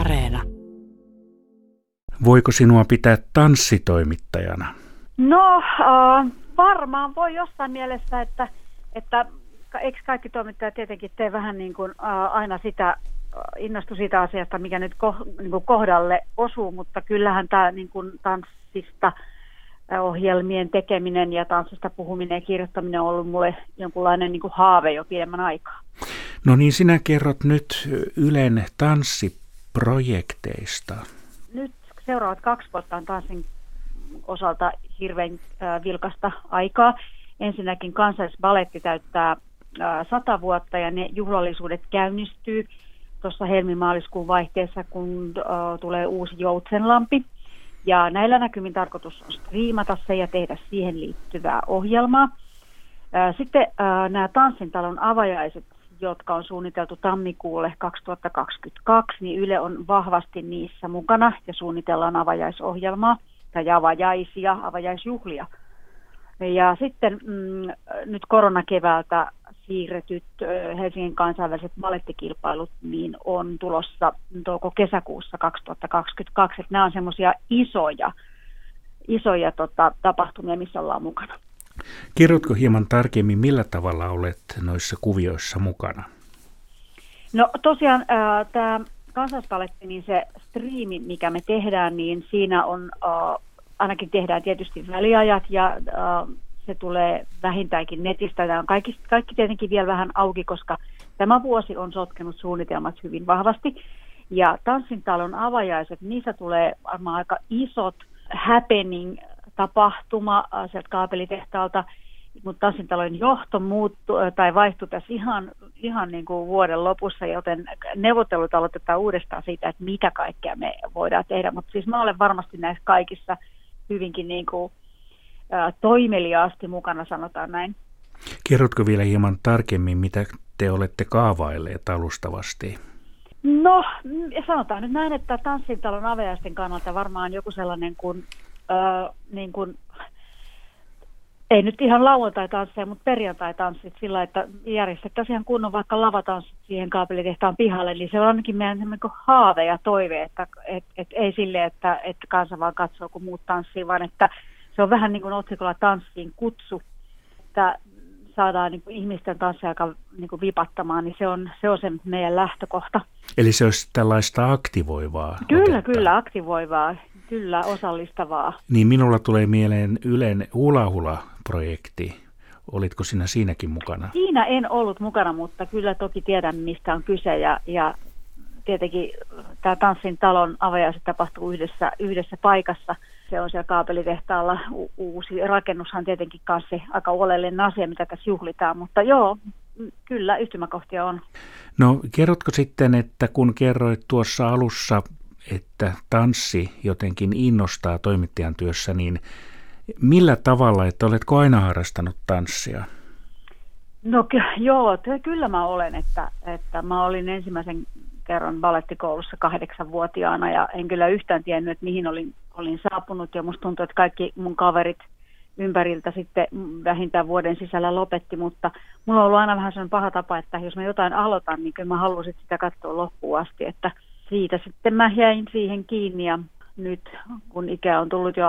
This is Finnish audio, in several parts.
Areena. Voiko sinua pitää tanssitoimittajana? No, varmaan voi jossain mielessä, että eikö kaikki toimittajat tietenkin tee vähän niin kuin aina sitä, innostu siitä asiasta, mikä nyt kohdalle osuu, mutta kyllähän tämä niin kuin tanssista ohjelmien tekeminen ja tanssista puhuminen ja kirjoittaminen on ollut mulle jonkunlainen niin kuin haave jo pidemmän aikaa. No niin, sinä kerrot nyt Ylen tanssiprojekteista. Nyt seuraavat 2 vuotta on tanssin osalta hirveän vilkasta aikaa. Ensinnäkin Kansallibaletti täyttää 100 vuotta ja ne juhlallisuudet käynnistyy tuossa helmimaaliskuun vaihteessa, kun tulee uusi Joutsenlampi. Ja näillä näkymin tarkoitus on striimata se ja tehdä siihen liittyvää ohjelmaa. Sitten nämä Tanssin talon avajaiset, jotka on suunniteltu tammikuulle 2022, niin Yle on vahvasti niissä mukana ja suunnitellaan avajaisohjelmaa tai avajaisjuhlia. Ja sitten nyt koronakeväältä siirretyt Helsingin kansainväliset balettikilpailut niin on tulossa touko-kesäkuussa 2022. Että nämä on semmoisia isoja tapahtumia, missä ollaan mukana. Kerrotko hieman tarkemmin, millä tavalla olet noissa kuvioissa mukana? No tosiaan tämä Kansallibaletti, niin se striimi, mikä me tehdään, niin siinä on... ainakin tehdään tietysti väliajat ja se tulee vähintäänkin netistä. Tämä on kaikki tietenkin vielä vähän auki, koska tämä vuosi on sotkenut suunnitelmat hyvin vahvasti. Ja Tanssin talon avajaiset, niissä tulee varmaan aika isot happening-tapahtuma sieltä kaapelitehtaalta, mutta Tanssin talon johto vaihtui tässä ihan niin kuin vuoden lopussa, joten neuvottelut aloitetaan uudestaan siitä, että mitä kaikkea me voidaan tehdä. Mutta siis mä olen varmasti näissä kaikissa hyvinkin niin kuin toimeliaasti mukana, sanotaan näin. Kerrotko vielä hieman tarkemmin, mitä te olette kaavailleet alustavasti? No, sanotaan nyt näin, että Tanssin talon avajaisten kannalta varmaan joku sellainen kuin, ei nyt ihan lauantai-tansseja, mutta perjantai-tanssit sillä, että järjestettäisiin ihan kunnon vaikka lavatanssit siihen kaapelitehtaan pihalle, niin se on ainakin meidän haave ja toive, että ei sille, että kansa vaan katsoo, kun muut tanssii, vaan että se on vähän niin kuin otsikolla tanssiin kutsu, että saadaan niin kuin ihmisten tanssia aika niin kuin vipattamaan, niin se on se meidän lähtökohta. Eli se olisi tällaista aktivoivaa? Kyllä, aktivoivaa. Kyllä, osallistavaa. Niin minulla tulee mieleen Ylen hula-hula-projekti. Olitko sinä siinäkin mukana? Siinä en ollut mukana, mutta kyllä toki tiedän, mistä on kyse. Ja tietenkin tämä Tanssin talon avajaiset tapahtuu yhdessä paikassa. Se on siellä kaapelitehtaalla. Uusi rakennushan tietenkin kanssa se aika oleellinen asia, mitä tässä juhlitaan. Mutta joo, kyllä yhtymäkohtia on. No kerrotko sitten, että kun kerroit tuossa alussa, että tanssi jotenkin innostaa toimittajan työssä, niin millä tavalla, että oletko aina harrastanut tanssia? No joo, kyllä mä olen, että mä olin ensimmäisen kerran balettikoulussa 8-vuotiaana ja en kyllä yhtään tiennyt, että mihin olin saapunut ja musta tuntuu, että kaikki mun kaverit ympäriltä sitten vähintään vuoden sisällä lopetti, mutta mulla on ollut aina vähän sellainen paha tapa, että jos mä jotain aloitan, niin kyllä mä haluaisin sitä katsoa loppuun asti, että siitä sitten mä jäin siihen kiinni ja nyt kun ikää on tullut jo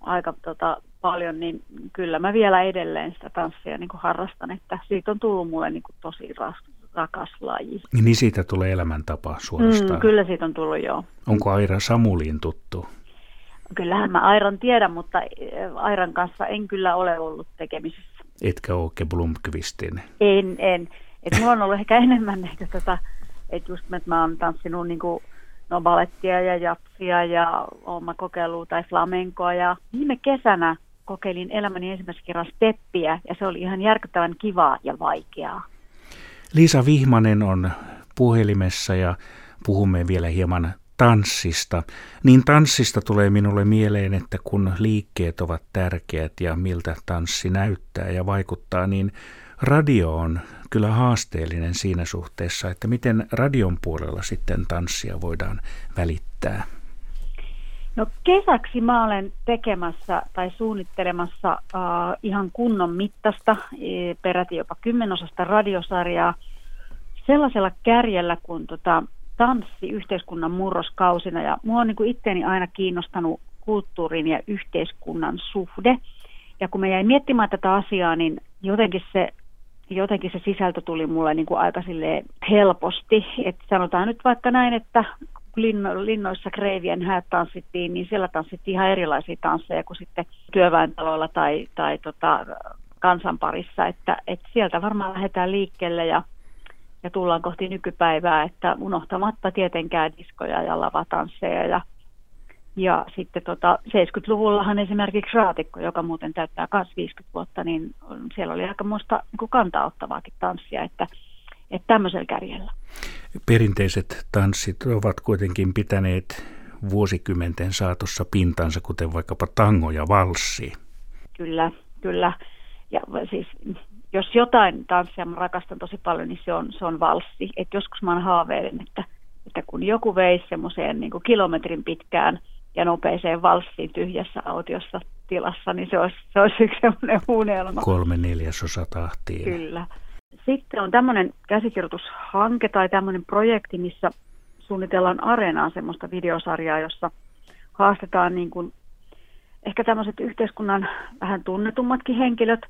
aika paljon, niin kyllä mä vielä edelleen sitä tanssia niin kuin harrastan, että siitä on tullut mulle niin kuin tosi rakas laji. Niin siitä tulee elämäntapa suorastaan. Kyllä siitä on tullut, joo. Onko Aira Samulin tuttu? Kyllähän mä Airan tiedän, mutta Airan kanssa en kyllä ole ollut tekemisissä. Etkä ole Keblumqvistin? En. Et mulla on ollut ehkä enemmän näitä että just mä oon tanssinut niin kuin, balettia ja japsia ja oon mä kokeillut tai flamenkoa ja viime kesänä kokeilin elämäni ensimmäisen kerran steppiä ja se oli ihan järkyttävän kivaa ja vaikeaa. Liisa Vihmanen on puhelimessa ja puhumme vielä hieman tanssista. Niin tanssista tulee minulle mieleen, että kun liikkeet ovat tärkeät ja miltä tanssi näyttää ja vaikuttaa, niin radio on kyllä haasteellinen siinä suhteessa, että miten radion puolella sitten tanssia voidaan välittää. No kesäksi mä olen tekemässä tai suunnittelemassa ihan kunnon mittaista, peräti jopa 10-osasta radiosarjaa sellaisella kärjellä kuin tanssi yhteiskunnan murroskausina, ja minua on niin kuin itseäni aina kiinnostanut kulttuurin ja yhteiskunnan suhde. Ja kun mä jäin miettimään tätä asiaa, niin jotenkin se sisältö tuli mulle niin kuin aika silleen helposti. Et sanotaan nyt vaikka näin, että linnoissa kreivien häät tanssittiin, niin siellä tanssittiin ihan erilaisia tansseja kuin sitten työväentaloilla tai kansan parissa. Että sieltä varmaan lähdetään liikkeelle ja tullaan kohti nykypäivää, että unohtamatta tietenkään diskoja ja lavatansseja. Ja sitten 70-luvullahan esimerkiksi Raatikko, joka muuten täyttää myös 50 vuotta, niin siellä oli aikamoista niin kantaa ottavaakin tanssia, että tämmöisellä kärjellä. Perinteiset tanssit ovat kuitenkin pitäneet vuosikymmenten saatossa pintansa, kuten vaikkapa tango ja valssi. Kyllä. Ja siis, jos jotain tanssia mä rakastan tosi paljon, niin se on valssi. Et joskus mä haaveilin, että kun joku veisi semmoiseen niin kuin kilometrin pitkään ja nopeeseen valssiin tyhjässä autiossa tilassa, niin se olisi yksi semmoinen unelma. 3/4 tahtia. Kyllä. Sitten on tämmöinen käsikirjoitushanke tai tämmöinen projekti, missä suunnitellaan Areenaan semmoista videosarjaa, jossa haastetaan niin kuin ehkä tämmöiset yhteiskunnan vähän tunnetummatkin henkilöt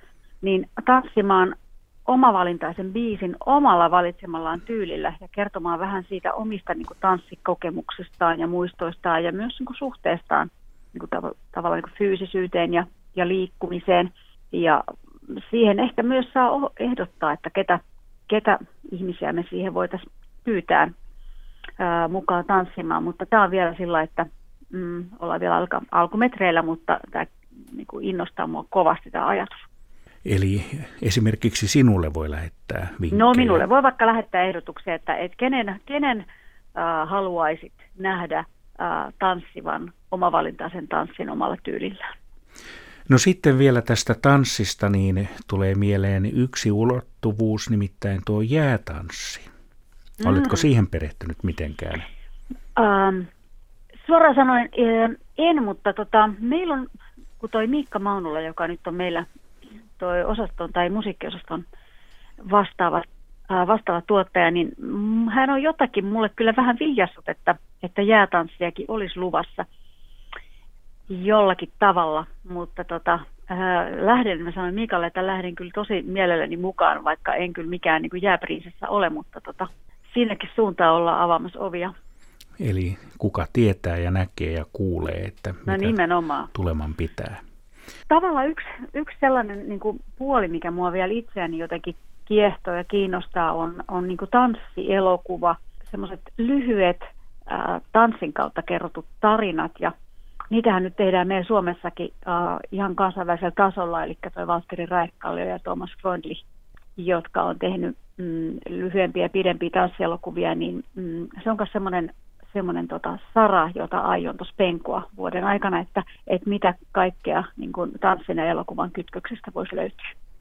niin tanssimaan omavalintaisen biisin omalla valitsemallaan tyylillä ja kertomaan vähän siitä omista niin kuin tanssikokemuksistaan ja muistoistaan ja myös niin kuin suhteestaan niin kuin tavallaan niin kuin fyysisyyteen ja liikkumiseen. Ja siihen ehkä myös saa ehdottaa, että ketä ihmisiä me siihen voitaisiin pyytää mukaan tanssimaan, mutta tämä on vielä sillä, että ollaan vielä alkumetreillä, mutta tämä niin kuin innostaa minua kovasti tämä ajatus. Eli esimerkiksi sinulle voi lähettää vinkkejä. No minulle voi vaikka lähettää ehdotuksia, että kenen haluaisit nähdä tanssivan omavalintaisen tanssin omalla tyylillään. No sitten vielä tästä tanssista niin tulee mieleen yksi ulottuvuus, nimittäin tuo jäätanssi. Oletko siihen perehtynyt mitenkään? Suoraan sanoen en, mutta meillä on, kun toi Miikka Maunula, joka nyt on meillä toi osaston tai musiikkiosaston vastaava tuottaja, niin hän on jotakin mulle kyllä vähän viljassut, että jäätanssiakin olisi luvassa jollakin tavalla, mutta mä sanoin Miikalle, että lähden kyllä tosi mielelläni mukaan, vaikka en kyllä mikään niin kuin jääprinsessa ole, mutta siinäkin suuntaan ollaan avaamassa ovia. Eli kuka tietää ja näkee ja kuulee, että mitä nimenomaan tuleman pitää. Tavallaan yksi sellainen niin kuin puoli, mikä mua vielä itseäni jotenkin kiehtoo ja kiinnostaa, on niin kuin tanssielokuva, semmoiset lyhyet tanssin kautta kerrotut tarinat, ja niitähän nyt tehdään meidän Suomessakin ihan kansainvälisellä tasolla, eli tuo Valtteri Räikkallio ja Thomas Freundlich, jotka on tehnyt lyhyempiä ja pidempiä tanssielokuvia, niin se on myös semmoinen sara, jota aion tuossa penkoa vuoden aikana, että mitä kaikkea niin kuin tanssin ja elokuvan kytköksistä voisi löytyä.